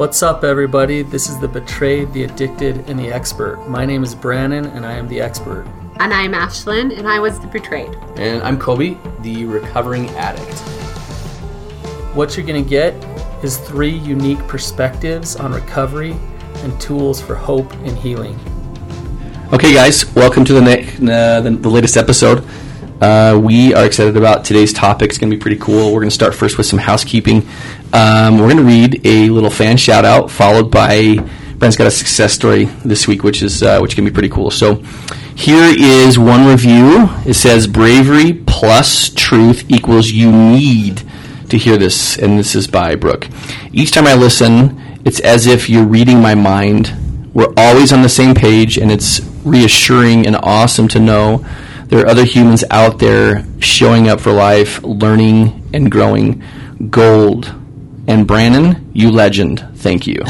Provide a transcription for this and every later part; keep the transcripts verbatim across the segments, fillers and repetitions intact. What's up, everybody? This is The Betrayed, The Addicted, and The Expert. My name is Brannon, and I am the expert. And I'm Ashlyn, and I was the betrayed. And I'm Kobe, the recovering addict. What you're going to get is three unique perspectives on recovery and tools for hope and healing. Okay, guys, welcome to the, ne- uh, the, the latest episode. Uh, we are excited about today's topic. It's going to be pretty cool. We're going to start first with some housekeeping. Um, we're going to read a little fan shout-out, followed by... Brent's got a success story this week, which is uh, which can be pretty cool. So here is one review. It says, bravery plus truth equals you need to hear this. And this is by Brooke. Each time I listen, it's as if you're reading my mind. We're always on the same page, and it's reassuring and awesome to know there are other humans out there showing up for life, learning, and growing. Gold. And Brannon, you legend. Thank you.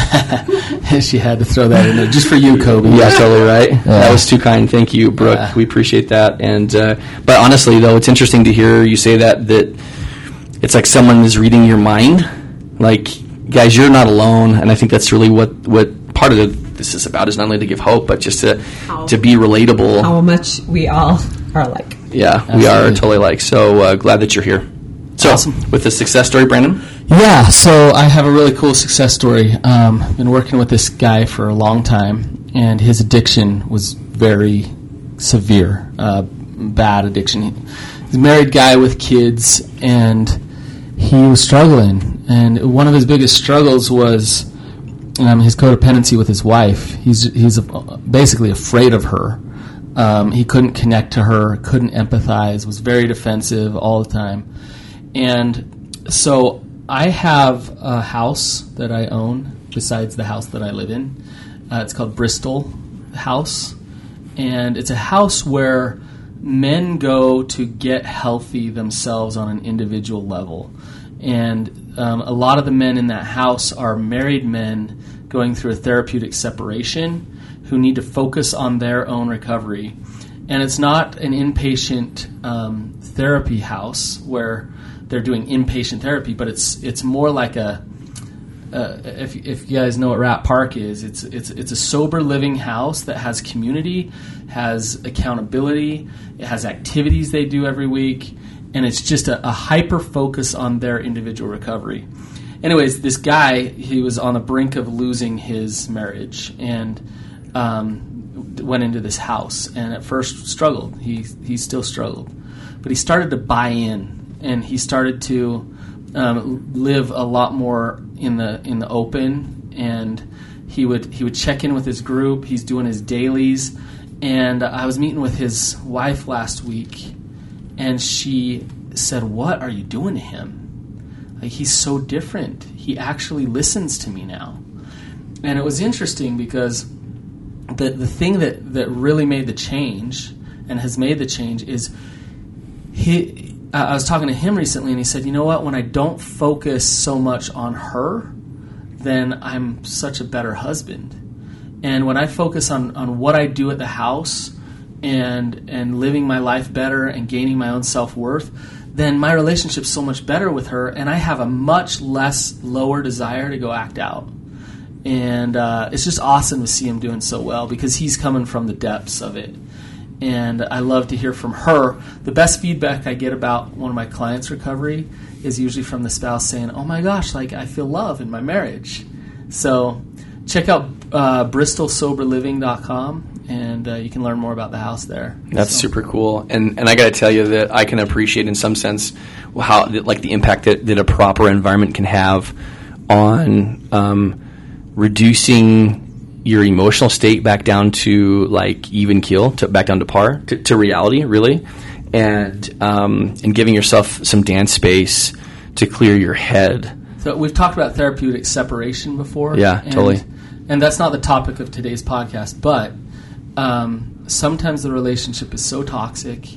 She had to throw that in there just for you, Kobe. Yeah, totally right. Yeah. That was too kind. Thank you, Brooke. Yeah. We appreciate that. And uh, but honestly, though, it's interesting to hear you say that. That it's like someone is reading your mind. Like, guys, you're not alone. And I think that's really what what part of the, this is about is not only to give hope, but just to how, to be relatable. How much we all are alike. Yeah, absolutely. We are totally alike. So uh, glad that you're here. So, awesome. With the success story, Brannon? Yeah, so I have a really cool success story. Um, I've been working with this guy for a long time, and his addiction was very severe, uh, bad addiction. He's a married guy with kids, and he was struggling. And one of his biggest struggles was um, his codependency with his wife. He's, he's basically afraid of her. Um, he couldn't connect to her, couldn't empathize, was very defensive all the time. And so I have a house that I own besides the house that I live in. Uh, it's called Bristol House. And it's a house where men go to get healthy themselves on an individual level. And um, a lot of the men in that house are married men going through a therapeutic separation who need to focus on their own recovery. And it's not an inpatient um, therapy house where they're doing inpatient therapy, but it's it's more like a uh, if if you guys know what Rat Park is, it's it's it's a sober living house that has community, has accountability, it has activities they do every week, and it's just a, a hyper focus on their individual recovery. Anyways, this guy, he was on the brink of losing his marriage and um, went into this house, and at first struggled. He he still struggled, but he started to buy in. And he started to um, live a lot more in the in the open, and he would he would check in with his group. He's doing his dailies, and I was meeting with his wife last week, and she said, "What are you doing to him? Like, he's so different. He actually listens to me now." And it was interesting because the the thing that that really made the change and has made the change is he. Uh, I was talking to him recently, and he said, you know what, when I don't focus so much on her, then I'm such a better husband. And when I focus on, on what I do at the house and and living my life better and gaining my own self-worth, then my relationship's so much better with her, and I have a much less lower desire to go act out. And uh, it's just awesome to see him doing so well because he's coming from the depths of it. And I love to hear from her. The best feedback I get about one of my clients' recovery is usually from the spouse saying, oh my gosh, like I feel love in my marriage. So check out uh, Bristol Sober Living dot com, and uh, you can learn more about the house there. That's so super cool. And and I got to tell you that I can appreciate in some sense how like the impact that, that a proper environment can have on um, reducing your emotional state back down to like even keel, to back down to par, to, to reality, really, and um, and giving yourself some dance space to clear your head. So we've talked about therapeutic separation before. Yeah, and, totally. And that's not the topic of today's podcast, but um, sometimes the relationship is so toxic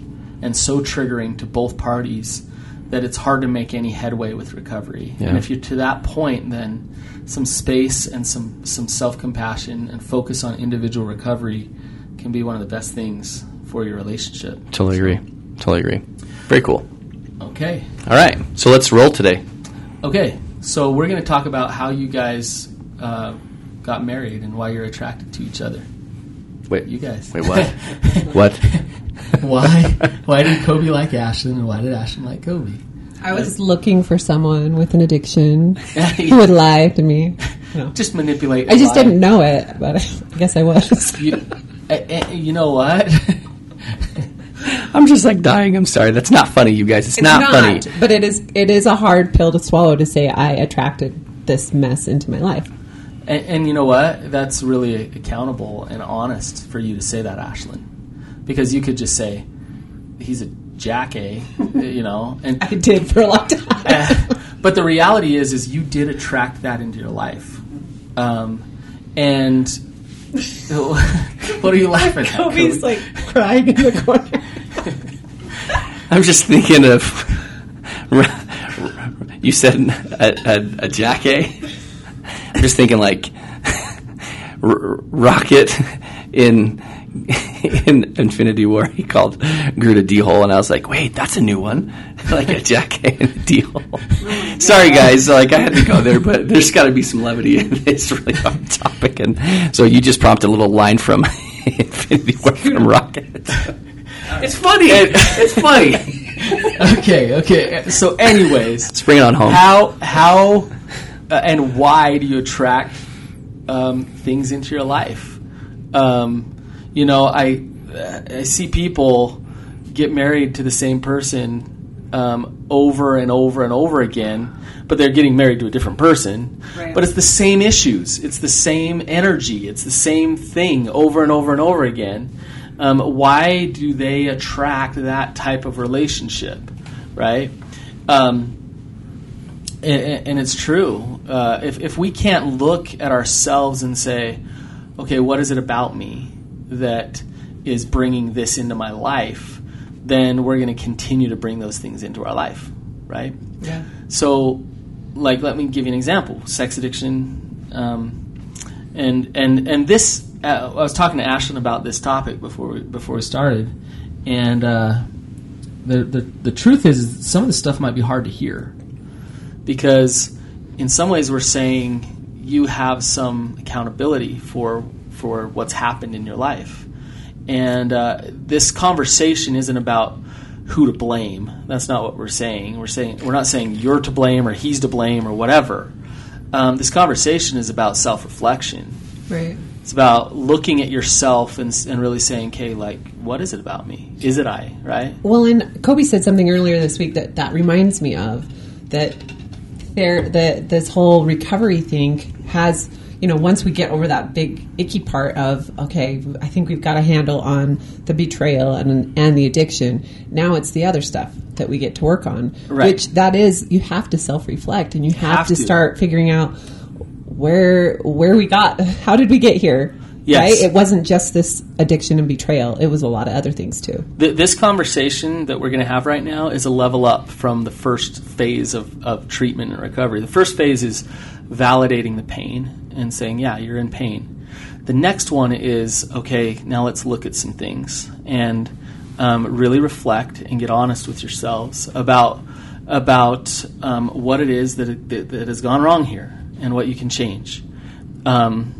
and so triggering to both parties that it's hard to make any headway with recovery. Yeah. And if you're to that point, then some space and some, some self-compassion and focus on individual recovery can be one of the best things for your relationship. Totally agree. Totally agree. Very cool. Okay. All right. So let's roll today. Okay. So we're going to talk about how you guys uh, got married and why you're attracted to each other. Wait, you guys. Wait, what? What? Why? Why did Kobe like Ashlyn, and why did Ashlyn like Kobe? I was looking for someone with an addiction who would lie to me. No. Just manipulate. I just lie. Didn't know it, but I guess I was. You, I, I, you know what? I'm just like dying. I'm sorry. That's not funny, you guys. It's, it's not, not funny. But it is. It is a hard pill to swallow to say I attracted this mess into my life. And, and you know what? That's really accountable and honest for you to say that, Ashlyn, because you could just say he's a jackass, you know. And I did for a long time. But the reality is, is you did attract that into your life, um, and what are you laughing at? Kobe's Kobe? Like crying in the corner. I'm just thinking of you said a, a, a jackass. I'm just thinking like R- Rocket in in Infinity War. He called Groot a D-hole, and I was like, wait, that's a new one. Like a jackass and a D-hole. Oh sorry, guys. Like I had to go there, but there's got to be some levity in this really hard topic. And so you just prompted a little line from Infinity War from Rocket. It's funny. It's funny. okay, okay. So anyways. Let's bring it on home. How, how uh, and why do you attract um, things into your life? Um You know, I I see people get married to the same person um, over and over and over again, but they're getting married to a different person. Right. But it's the same issues. It's the same energy. It's the same thing over and over and over again. Um, why do they attract that type of relationship, right? Um, and, and it's true. Uh, if, if we can't look at ourselves and say, okay, what is it about me that is bringing this into my life, then we're going to continue to bring those things into our life, right? Yeah. So, like, let me give you an example. Sex addiction. Um, and and and this, uh, I was talking to Ashlyn about this topic before we, before we started, and uh, the, the, the truth is some of the stuff might be hard to hear because in some ways we're saying you have some accountability for for what's happened in your life. And uh, this conversation isn't about who to blame. That's not what we're saying. We're saying we're not saying you're to blame or he's to blame or whatever. Um, this conversation is about self-reflection. Right. It's about looking at yourself and, and really saying, okay, like, what is it about me? Is it I, right? Well, and Kobe said something earlier this week that, that reminds me of, that there, that this whole recovery thing has... You know, once we get over that big icky part of, okay, I think we've got a handle on the betrayal and and the addiction. Now it's the other stuff that we get to work on, right. Which that is, you have to self-reflect and you have, have to, to start figuring out where where we got, how did we get here? Yes. Right? It wasn't just this addiction and betrayal. It was a lot of other things too. Th- this conversation that we're going to have right now is a level up from the first phase of, of treatment and recovery. The first phase is validating the pain and saying, yeah, you're in pain. The next one is, okay, now let's look at some things and um, really reflect and get honest with yourselves about about um, what it is that, that that has gone wrong here and what you can change. Um,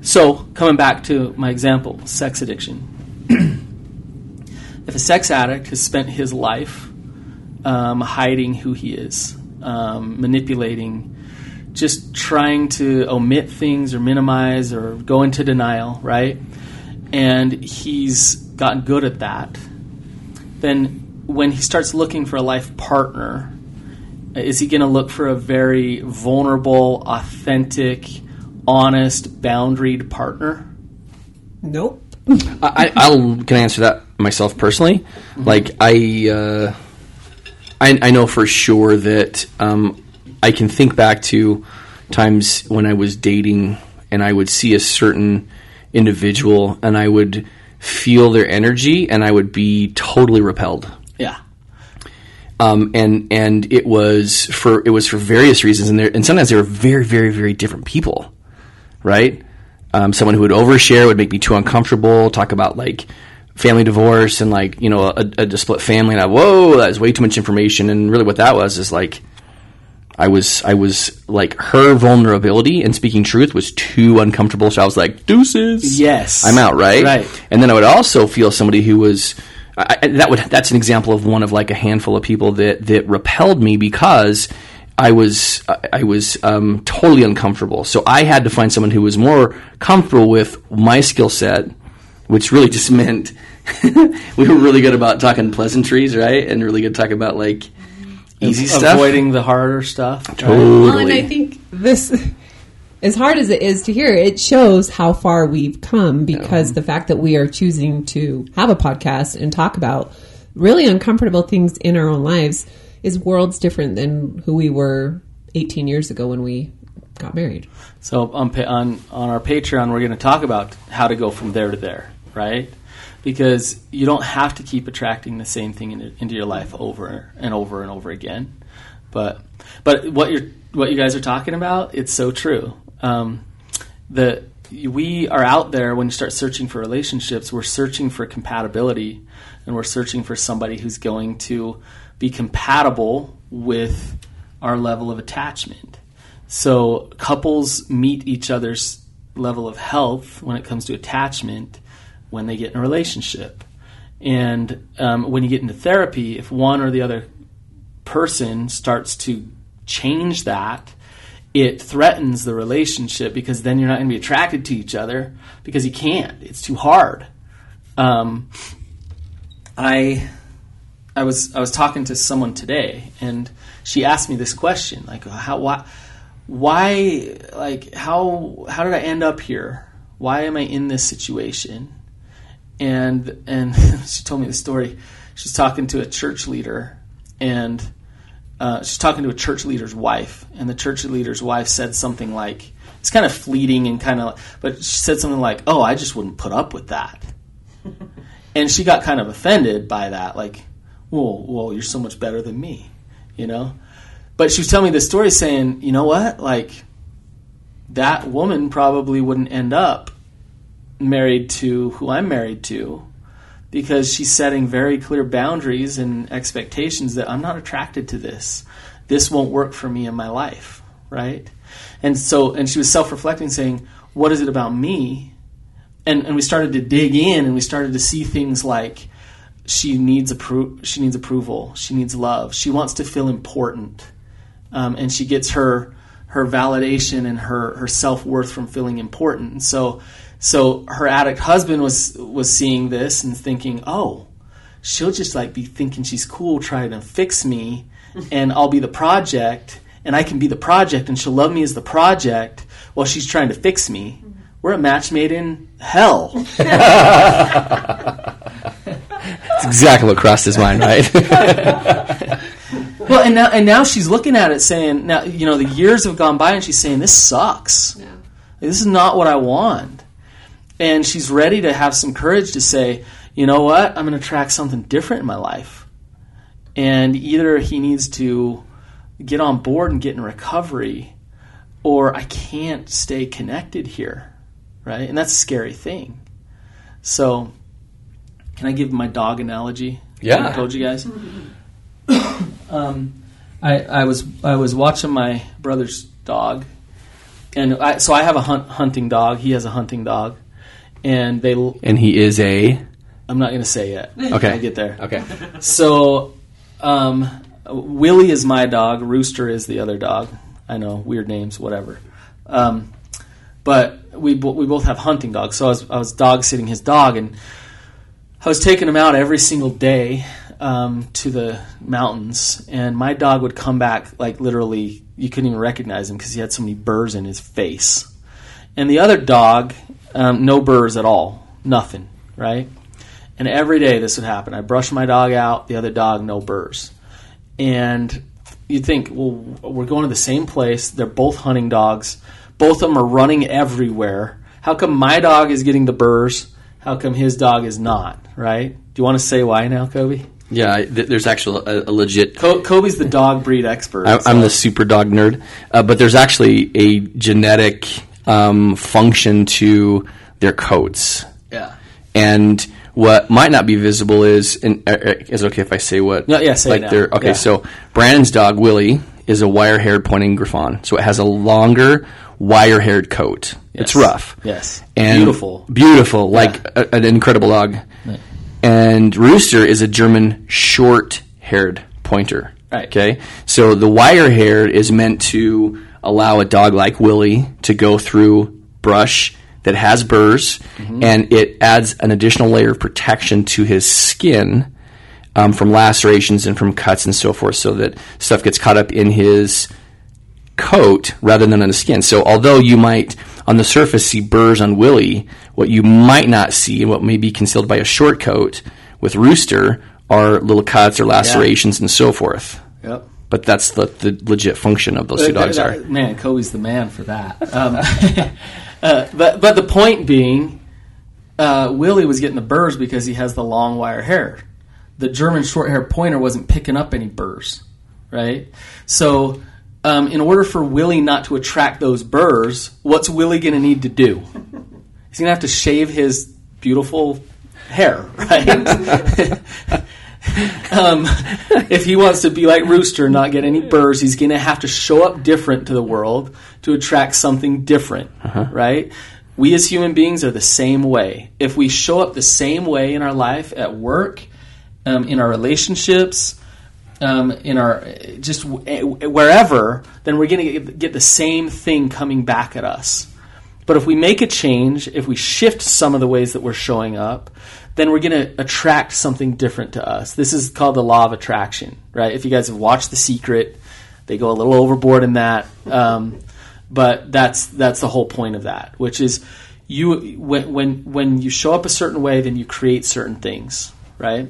so coming back to my example, sex addiction. If a sex addict has spent his life um, hiding who he is, um, manipulating, just trying to omit things or minimize or go into denial, right? And he's gotten good at that. Then when he starts looking for a life partner, is he going to look for a very vulnerable, authentic, honest, boundaried partner? Nope. I, I'll can I answer that myself personally. Mm-hmm. Like I, uh, I, I know for sure that. Um, I can think back to times when I was dating and I would see a certain individual and I would feel their energy and I would be totally repelled. Yeah. Um, and and it was for it was for various reasons and there and sometimes they were very very very different people, right? Um, someone who would overshare would make me too uncomfortable. Talk about like family divorce and like you know a, a split family and I whoa that was way too much information and really what that was is like. I was, I was like, her vulnerability and speaking truth was too uncomfortable. So I was like, deuces. Yes. I'm out, right? Right. And then I would also feel somebody who was, I, that would, that's an example of one of like a handful of people that, that repelled me because I was, I was um, totally uncomfortable. So I had to find someone who was more comfortable with my skill set, which really just meant we were really good about talking pleasantries, right? And really good talking about like, easy stuff, avoiding the harder stuff. Totally. Well, and I think this, as hard as it is to hear, it shows how far we've come because yeah. the fact that we are choosing to have a podcast and talk about really uncomfortable things in our own lives is worlds different than who we were eighteen years ago when we got married. So on on, on our Patreon, we're going to talk about how to go from there to there, right? Because you don't have to keep attracting the same thing into, into your life over and over and over again. But but what you're what you guys are talking about, it's so true. Um, the we are out there when you start searching for relationships, we're searching for compatibility, and we're searching for somebody who's going to be compatible with our level of attachment. So couples meet each other's level of health when it comes to attachment when they get in a relationship. And um, when you get into therapy, if one or the other person starts to change that, it threatens the relationship because then you're not going to be attracted to each other because you can't. It's too hard. Um, I I was I was talking to someone today, and she asked me this question, like, how why, why like how how did I end up here? Why am I in this situation? And and she told me the story. She's talking to a church leader, and uh, she's talking to a church leader's wife. And the church leader's wife said something like, it's kind of fleeting and kind of, but she said something like, oh, I just wouldn't put up with that. And she got kind of offended by that, like, whoa, whoa, you're so much better than me, you know? But she was telling me this story saying, you know what? Like, that woman probably wouldn't end up married to who I'm married to because she's setting very clear boundaries and expectations that I'm not attracted to this. This won't work for me in my life, right? And so, and she was self-reflecting saying, what is it about me? And and we started to dig in and we started to see things like she needs appro- she needs approval, she needs love, she wants to feel important. Um, and she gets her her validation and her, her self-worth from feeling important. And so So her addict husband was was seeing this and thinking, oh, she'll just like be thinking she's cool trying to fix me and I'll be the project and I can be the project and she'll love me as the project while she's trying to fix me. Mm-hmm. We're a match made in hell. That's exactly what crossed his mind, right? Well, and now, and now she's looking at it saying, now you know, the years have gone by and she's saying, this sucks. Yeah. This is not what I want. And she's ready to have some courage to say, you know what, I'm going to attract something different in my life. And either he needs to get on board and get in recovery, or I can't stay connected here, right? And that's a scary thing. So can I give my dog analogy? Yeah. I told you guys. um, I, I was I was watching my brother's dog. and I, So I have a hunt, hunting dog. He has a hunting dog. And they and he is a. I'm not going to say yet. Okay, I get there. Okay, so um, Willie is my dog. Rooster is the other dog. I know, weird names, whatever. Um, but we we both have hunting dogs. So I was I was dog sitting his dog, and I was taking him out every single day um, to the mountains. And my dog would come back like literally, you couldn't even recognize him because he had so many burrs in his face. And the other dog. Um, no burrs at all, nothing, right? And every day this would happen. I brush my dog out, the other dog, no burrs. And you'd think, well, we're going to the same place. They're both hunting dogs. Both of them are running everywhere. How come my dog is getting the burrs? How come his dog is not, right? Do you want to say why now, Kobe? Yeah, I, th- there's actually a, a legit... Co- Kobe's the dog breed expert. I, so. I'm the super dog nerd. Uh, but there's actually a genetic... Um, function to their coats. Yeah. And what might not be visible is, and uh, is it okay if I say what? No, yeah, say like it now. Okay, yeah. So Brannon's dog, Willie, is a wire-haired pointing griffon. So it has a longer wire-haired coat. Yes. It's rough. Yes. And beautiful. Beautiful, like yeah. a, an incredible dog. Right. And Rooster is a German short haired pointer. Right. Okay. So the wire-haired is meant to allow a dog like Willie to go through brush that has burrs, mm-hmm. and it adds an additional layer of protection to his skin um, from lacerations and from cuts and so forth, so that stuff gets caught up in his coat rather than on his skin. So although you might on the surface see burrs on Willie, what you might not see and what may be concealed by a short coat with Rooster are little cuts or lacerations yeah. and so forth. Yep. But that's the, the legit function of those two dogs are. Man, Kobe's the man for that. Um, uh, but but the point being, uh, Willie was getting the burrs because he has the long wire hair. The German short haired pointer wasn't picking up any burrs, right? So um, in order for Willie not to attract those burrs, what's Willie going to need to do? He's going to have to shave his beautiful hair, right? um, if he wants to be like Rooster and not get any burrs, he's going to have to show up different to the world to attract something different, uh-huh. right? We as human beings are the same way. If we show up the same way in our life, at work, um, in our relationships, um, in our just w- wherever, then we're going to get the same thing coming back at us. But if we make a change, if we shift some of the ways that we're showing up, then we're going to attract something different to us. This is called the law of attraction, right? If you guys have watched The Secret, they go a little overboard in that. Um, but that's that's the whole point of that, which is you when, when when you show up a certain way, then you create certain things, right?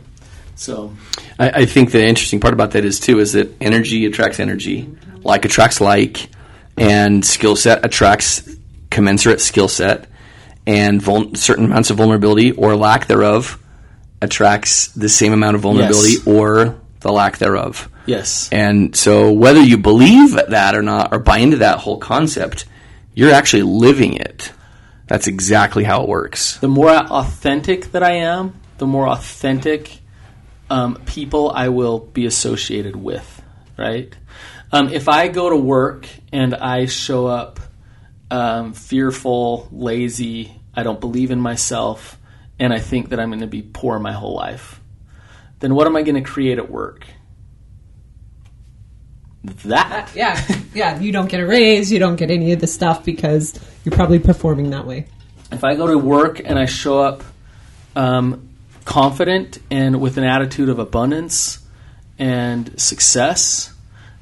So I, I think the interesting part about that is, too, is that energy attracts energy, like attracts like, and skill set attracts commensurate skill set. And vul- certain amounts of vulnerability or lack thereof attracts the same amount of vulnerability yes. or the lack thereof. Yes. And so whether you believe that or not, or buy into that whole concept, you're actually living it. That's exactly how it works. The more authentic that I am, the more authentic um, people I will be associated with, right? Um, if I go to work and I show up Um, fearful, lazy, I don't believe in myself, and I think that I'm going to be poor my whole life, then what am I going to create at work? That. Uh, yeah. Yeah. You don't get a raise. You don't get any of the stuff because you're probably performing that way. If I go to work and I show up um, confident and with an attitude of abundance and success,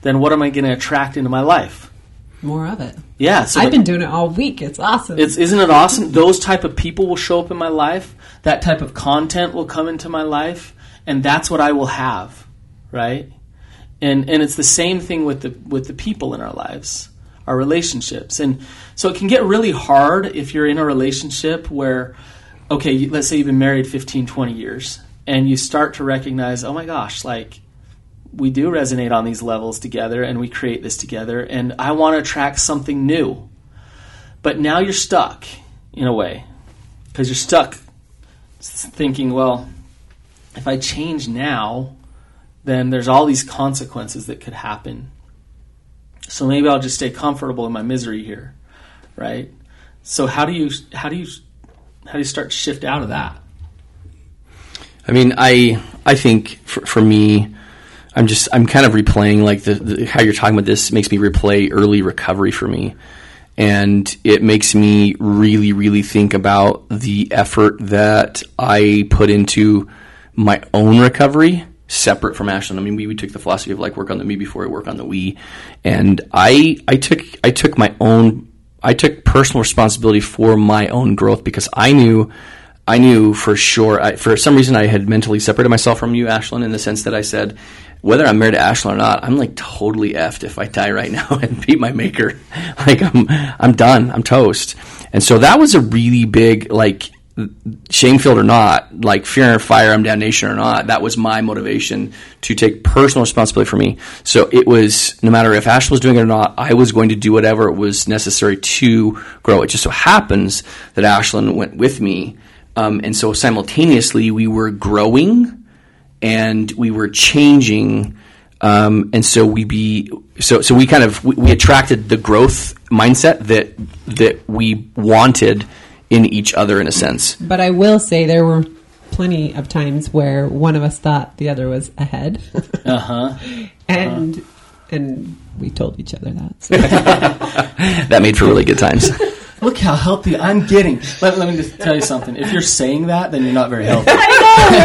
then what am I going to attract into my life? More of it. Yeah. So I've like, been doing it all week. It's awesome. It's, isn't it awesome? Those type of people will show up in my life. That type of content will come into my life. And that's what I will have, right? And and it's the same thing with the with the people in our lives, our relationships. And so it can get really hard if you're in a relationship where, okay, let's say you've been married fifteen, twenty years. And you start to recognize, oh my gosh, like, we do resonate on these levels together and we create this together, and I want to attract something new. But now you're stuck in a way because you're stuck thinking, well, if I change now, then there's all these consequences that could happen. So maybe I'll just stay comfortable in my misery here, right? So how do you how do you how do you start to shift out of that? I mean, I I think for, for me, I'm just I'm kind of replaying like the, the how you're talking about this makes me replay early recovery for me, and it makes me really really think about the effort that I put into my own recovery separate from Ashlyn. I mean, we, we took the philosophy of like work on the me before I work on the we, and I I took I took my own I took personal responsibility for my own growth because I knew. I knew for sure, I, for some reason I had mentally separated myself from you, Ashlyn, in the sense that I said, whether I'm married to Ashlyn or not, I'm like totally effed if I die right now and beat my maker. Like I'm, I'm done. I'm toast. And so that was a really big, like shame-filled or not, like fear and fire, I'm damnation or not. That was my motivation to take personal responsibility for me. So it was, no matter if Ashlyn was doing it or not, I was going to do whatever was necessary to grow. It just so happens that Ashlyn went with me. Um, and so simultaneously, we were growing and we were changing Um, and so we be so so we kind of we, we attracted the growth mindset that that we wanted in each other in a sense. But I will say there were plenty of times where one of us thought the other was ahead. Uh-huh. and uh-huh. and we told each other that. So. That made for really good times. Look how healthy I'm getting. Let, let me just tell you something. If you're saying that, then you're not very healthy. I know,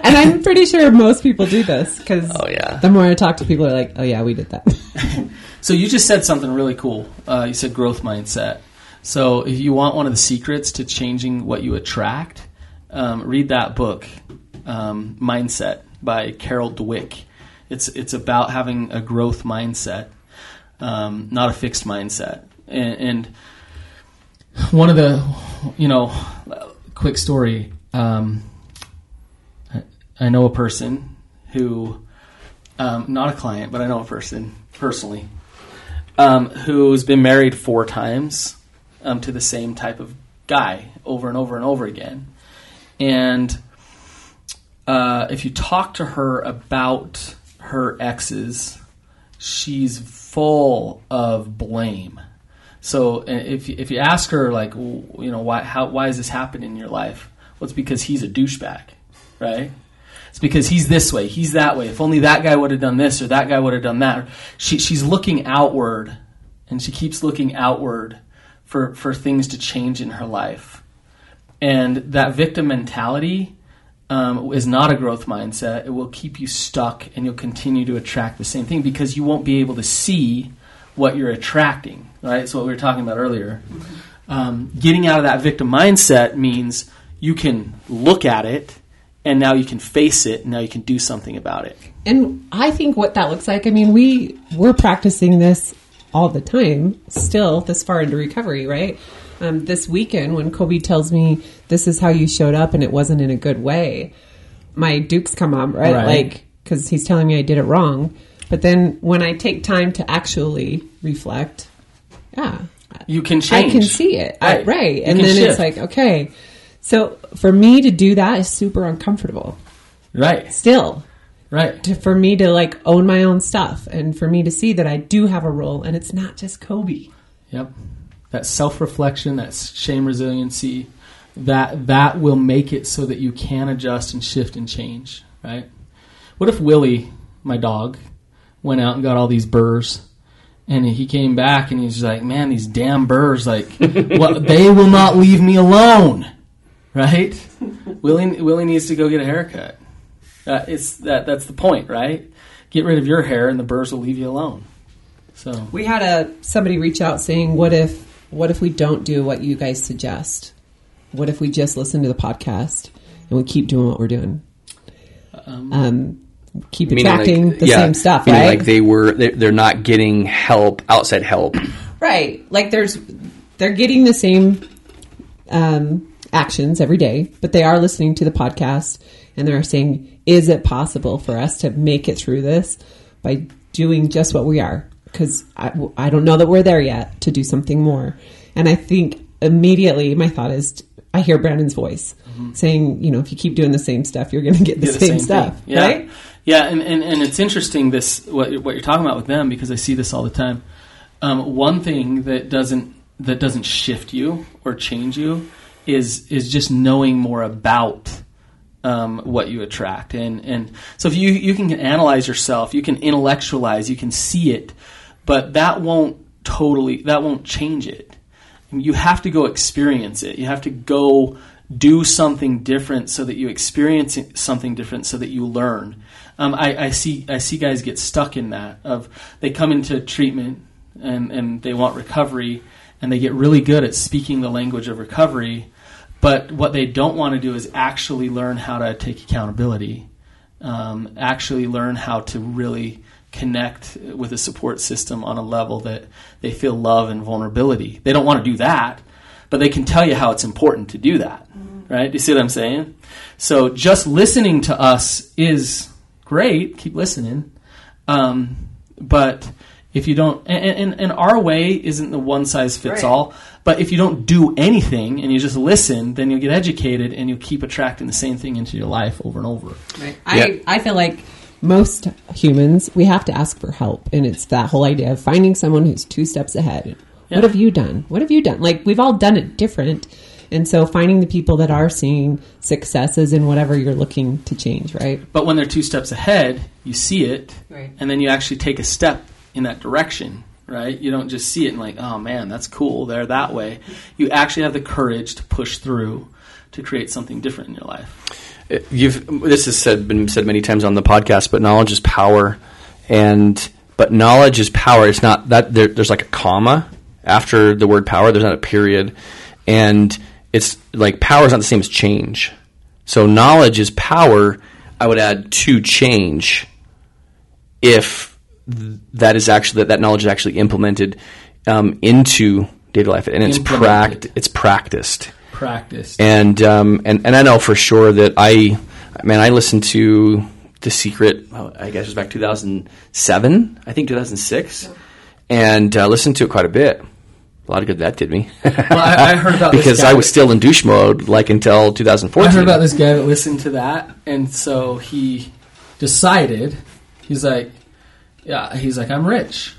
right? And I'm pretty sure most people do this because oh, yeah. the more I talk to people, they're like, oh, yeah, we did that. So you just said something really cool. Uh, you said growth mindset. So if you want one of the secrets to changing what you attract, um, read that book, um, Mindset by Carol Dweck. It's it's about having a growth mindset, um, not a fixed mindset. And, and one of the, you know, quick story, um I know a person who, um, not a client, but I know a person personally, um, who's been married four times um, to the same type of guy over and over and over again. And uh, if you talk to her about her exes, she's full of blame. So if if you ask her, like, you know, why how why is this happening in your life? Well, it's because he's a douchebag, right? It's because he's this way, he's that way. If only that guy would have done this or that guy would have done that. She, she's looking outward, and she keeps looking outward for, for things to change in her life. And that victim mentality um, is not a growth mindset. It will keep you stuck, and you'll continue to attract the same thing because you won't be able to see what you're attracting, right? So what we were talking about earlier. Um, getting out of that victim mindset means you can look at it, and now you can face it, and now you can do something about it. And I think what that looks like, I mean, we, we're practicing this all the time, still this far into recovery, right? Um, this weekend when Kobe tells me this is how you showed up and it wasn't in a good way, my dukes come up, right? right. Like, because he's telling me I did it wrong. But then when I take time to actually reflect, yeah. You can change. I can see it. Right. I, right. And then shift. It's like, okay. So for me to do that is super uncomfortable. Right. Still. Right. To, for me to like own my own stuff and for me to see that I do have a role and it's not just Kobe. Yep. That self-reflection, that shame resiliency, that that will make it so that you can adjust and shift and change, right? What if Willie, my dog, went out and got all these burrs? And he came back and he's like, man, these damn burrs, like, what, they will not leave me alone. Right? Willie Willie needs to go get a haircut. Uh, it's that that's the point, right? Get rid of your hair and the burrs will leave you alone. So we had a somebody reach out saying, "What if what if we don't do what you guys suggest? What if we just listen to the podcast and we keep doing what we're doing? Um, um keep attracting like, the yeah, same stuff, right? Like they were they, they're not getting help, outside help. Right. Like there's they're getting the same um actions every day, but they are listening to the podcast and they're saying, is it possible for us to make it through this by doing just what we are? Because I, I don't know that we're there yet to do something more. And I think immediately my thought is I hear Brandon's voice mm-hmm. saying, you know, if you keep doing the same stuff, you're going to get the, get the same, same stuff. Yeah. Right? Yeah. And, and, and it's interesting this, what, what you're talking about with them, because I see this all the time. Um, one thing that doesn't, that doesn't shift you or change you is is just knowing more about um, what you attract. And, and so if you, you can analyze yourself, you can intellectualize, you can see it, but that won't totally, that won't change it. I mean, you have to go experience it. You have to go do something different so that you experience something different so that you learn. Um, I, I see I see guys get stuck in that of they come into treatment and, and they want recovery and they get really good at speaking the language of recovery. But what they don't want to do is actually learn how to take accountability, um, actually learn how to really connect with a support system on a level that they feel love and vulnerability. They don't want to do that, but they can tell you how it's important to do that, mm-hmm. right? You see what I'm saying? So just listening to us is great. Keep listening. Um, but if you don't, and, and, and our way isn't the one size fits right. all, but if you don't do anything and you just listen, then you'll get educated and you'll keep attracting the same thing into your life over and over. Right. I, yeah. I feel like most humans, we have to ask for help. And it's that whole idea of finding someone who's two steps ahead. Yeah. What have you done? What have you done? Like, we've all done it different. And so finding the people that are seeing successes in whatever you're looking to change, right? But when they're two steps ahead, you see it, right, and then you actually take a step in that direction, right? You don't just see it and like, oh, man, that's cool. They're that way. You actually have the courage to push through to create something different in your life. You've, this has said, been said many times on the podcast, but knowledge is power. And but knowledge is power. It's not that there, there's like a comma after the word power. There's not a period. And it's like power is not the same as change. So knowledge is power, I would add, to change, if that is actually that, that knowledge is actually implemented um, into daily life, and it's pract it's practiced. Practiced. And um and, and I know for sure that I man I listened to The Secret, well, I guess it was back two thousand seven, I think two thousand six, and uh, listened to it quite a bit. A lot of good that did me. Well, I, I heard about because this guy. I was still in douche mode like until two thousand fourteen. I heard about this guy that listened to that, and so he decided, he's like, yeah, he's like, I'm rich.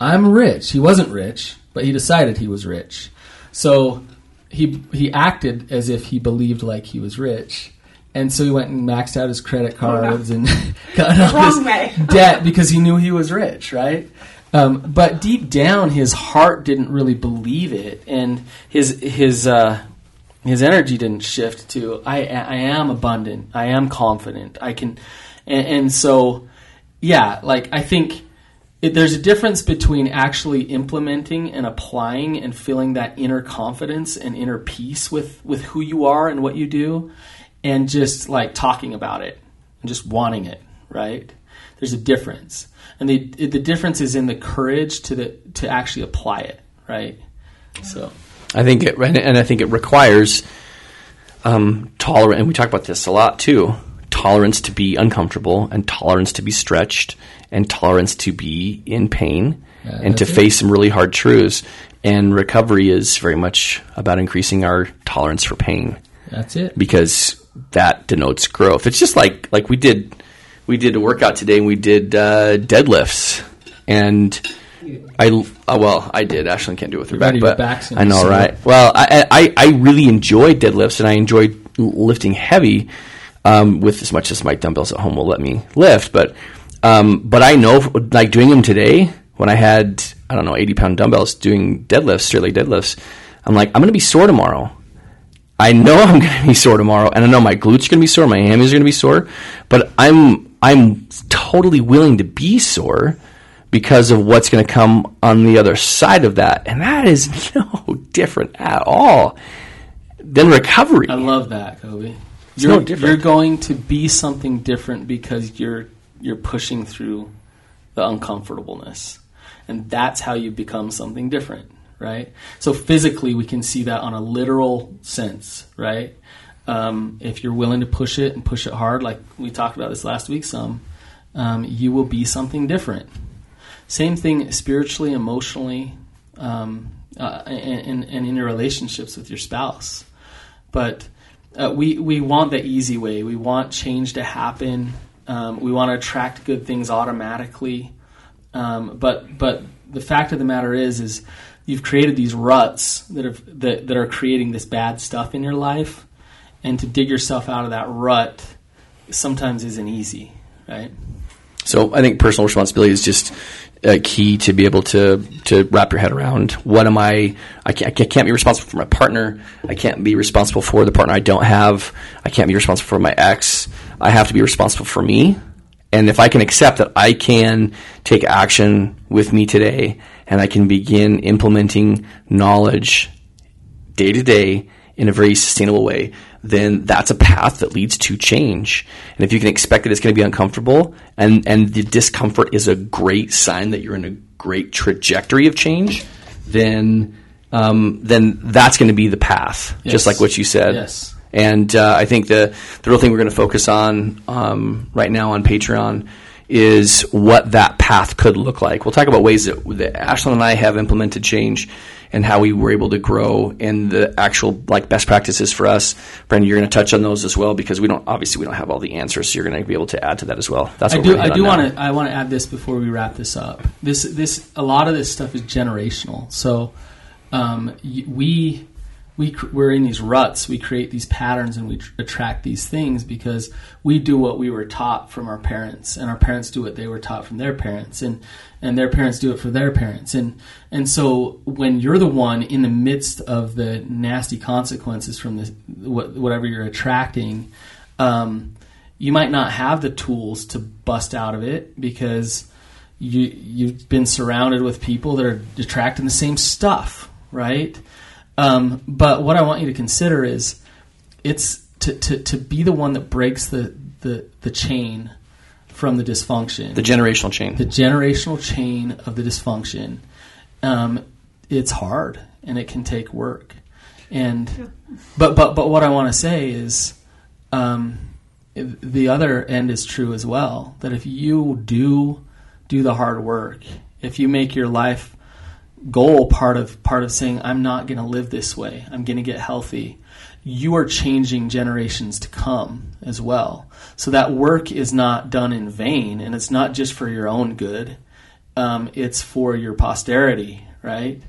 I'm rich. He wasn't rich, but he decided he was rich. So He he acted as if he believed like he was rich, and so he went and maxed out his credit cards oh, no. and got all this way. debt because he knew he was rich, right? Um, but deep down, his heart didn't really believe it, and his his uh, his energy didn't shift to I I am abundant, I am confident, I can, and, and so yeah, like I think. There's a difference between actually implementing and applying and feeling that inner confidence and inner peace with, with who you are and what you do, and just like talking about it and just wanting it, right? There's a difference. And the the difference is in the courage to the, to actually apply it, right? So I think it, and I think it requires um, tolerance, and we talk about this a lot too, tolerance to be uncomfortable and tolerance to be stretched and tolerance to be in pain yeah, and to face it. Some really hard truths. And recovery is very much about increasing our tolerance for pain. That's it. Because that denotes growth. It's just like like we did we did a workout today, and we did uh, deadlifts. And I uh, well, I did. Ashlyn can't do it with her back, but I know, right? Well, I, I, I really enjoyed deadlifts, and I enjoyed lifting heavy um, with as much as my dumbbells at home will let me lift, but... Um, but I know, like doing them today, when I had, I don't know, eighty pound dumbbells doing deadlifts, straight leg deadlifts, I'm like, I'm going to be sore tomorrow. I know I'm going to be sore tomorrow, and I know my glutes are going to be sore, my hamstrings are going to be sore, but I'm I'm totally willing to be sore because of what's going to come on the other side of that, and that is no different at all than recovery. I love that, Kobe. It's no different. You're going to be something different because you're You're pushing through the uncomfortableness, and that's how you become something different, right? So physically, we can see that on a literal sense, right? Um, if you're willing to push it and push it hard, like we talked about this last week some, um, you will be something different. Same thing spiritually, emotionally, um, uh, and, and, and in your relationships with your spouse. But uh, we, we want the easy way. We want change to happen. Um, we want to attract good things automatically, um, but but the fact of the matter is, is you've created these ruts that have that, that are creating this bad stuff in your life, and to dig yourself out of that rut sometimes isn't easy, right? So I think personal responsibility is just a key to be able to to wrap your head around. What am I? I can't, I can't be responsible for my partner. I can't be responsible for the partner I don't have. I can't be responsible for my ex. I have to be responsible for me. And if I can accept that I can take action with me today, and I can begin implementing knowledge day to day in a very sustainable way, then that's a path that leads to change. And if you can expect that it's going to be uncomfortable, and, and the discomfort is a great sign that you're in a great trajectory of change, then um, then that's going to be the path, yes. Just like what you said. Yes. And uh, I think the, the real thing we're going to focus on um, right now on Patreon is what that path could look like. We'll talk about ways that, that Ashlyn and I have implemented change and how we were able to grow and the actual like best practices for us. Brandon, you're going to touch on those as well because we don't obviously we don't have all the answers, so you're going to be able to add to that as well. That's what I do. I do want to I want to add this before we wrap this up. This this a lot of this stuff is generational. So um, we we we're in these ruts. We create these patterns and we tr- attract these things because we do what we were taught from our parents, and our parents do what they were taught from their parents, and and their parents do it for their parents. And and so when you're the one in the midst of the nasty consequences from this, wh- whatever you're attracting, um, you might not have the tools to bust out of it because you, you've been surrounded with people that are attracting the same stuff, right? Um, but what I want you to consider is it's to, to, to be the one that breaks the, the, the chain from the dysfunction. The generational chain. The generational chain of the dysfunction. Um, it's hard and it can take work. And yeah. but, but but what I want to say is um, the other end is true as well, that if you do do the hard work, if you make your life goal part of part of saying, I'm not going to live this way, I'm going to get healthy, you are changing generations to come as well. So that work is not done in vain, and it's not just for your own good. Um, it's for your posterity, right?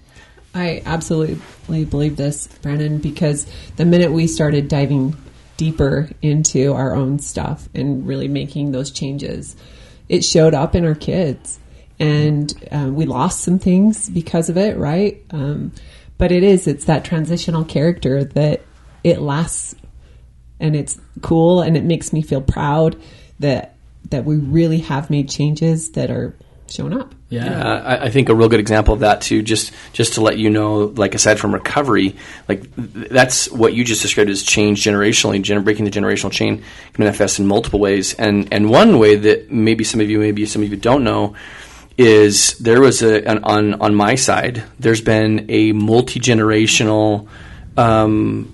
I absolutely believe this, Brannon, because the minute we started diving deeper into our own stuff and really making those changes, it showed up in our kids. And uh, we lost some things because of it, right? Um, but it is, it's that transitional character that it lasts, and it's cool, and it makes me feel proud that that we really have made changes that are showing up. Yeah, yeah. I, I think a real good example of that too, just just to let you know, like aside from recovery, like th- that's what you just described as change generationally. Gen- breaking the generational chain can manifest in multiple ways, and and one way that maybe some of you, maybe some of you don't know, is there was a an, on on my side, there's been a multi-generational. Um,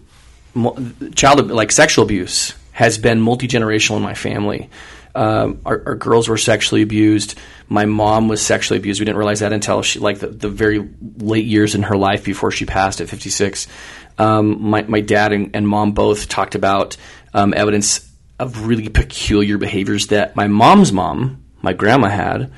Child like sexual abuse has been multi-generational in my family. Um, our, our girls were sexually abused. My mom was sexually abused. We didn't realize that until she like the, the very late years in her life before she passed at fifty-six. Um, my my dad and, and mom both talked about um, evidence of really peculiar behaviors that my mom's mom, my grandma, had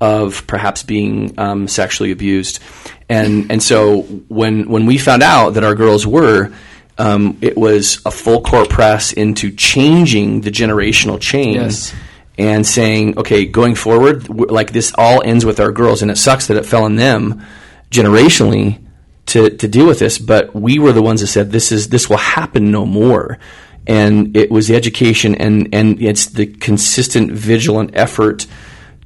of perhaps being um, sexually abused. And and so when when we found out that our girls were. Um, it was a full court press into changing the generational chain. Yes. And saying, okay, going forward, like this all ends with our girls, and it sucks that it fell on them generationally to, to deal with this, but we were the ones that said this is this will happen no more. And it was the education and, and it's the consistent vigilant effort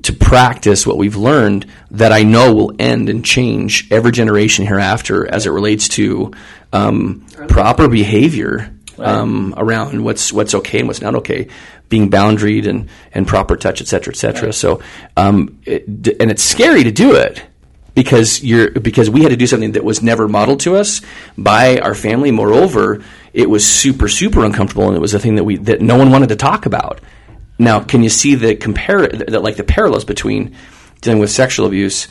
to practice what we've learned that I know will end and change every generation hereafter as it relates to um, proper behavior um, around what's what's okay and what's not okay, being boundaried and, and proper touch, et cetera, et cetera. Right. So, um, it, and it's scary to do it because you're because we had to do something that was never modeled to us by our family. Moreover, it was super super uncomfortable, and it was a thing that we that no one wanted to talk about. Now, can you see the compare that like the parallels between dealing with sexual abuse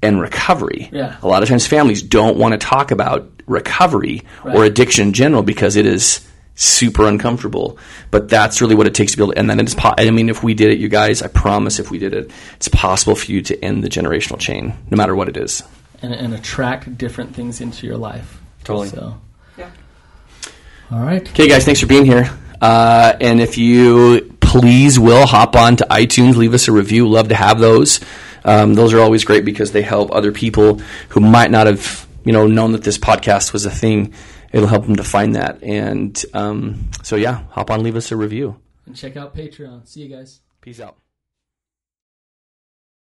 and recovery? Yeah. A lot of times families don't want to talk about recovery right. or addiction in general because it is super uncomfortable. But that's really what it takes to be able to end that. And it's po- I mean, if we did it, you guys, I promise if we did it, it's possible for you to end the generational chain, no matter what it is. And, and attract different things into your life. Totally. So. Yeah. All right. Okay, guys, thanks for being here. Uh, and if you... Please will hop on to iTunes, leave us a review. Love to have those. Um, those are always great because they help other people who might not have, you know, known that this podcast was a thing. It'll help them to find that. And um, so, yeah, hop on, leave us a review. And check out Patreon. See you guys. Peace out.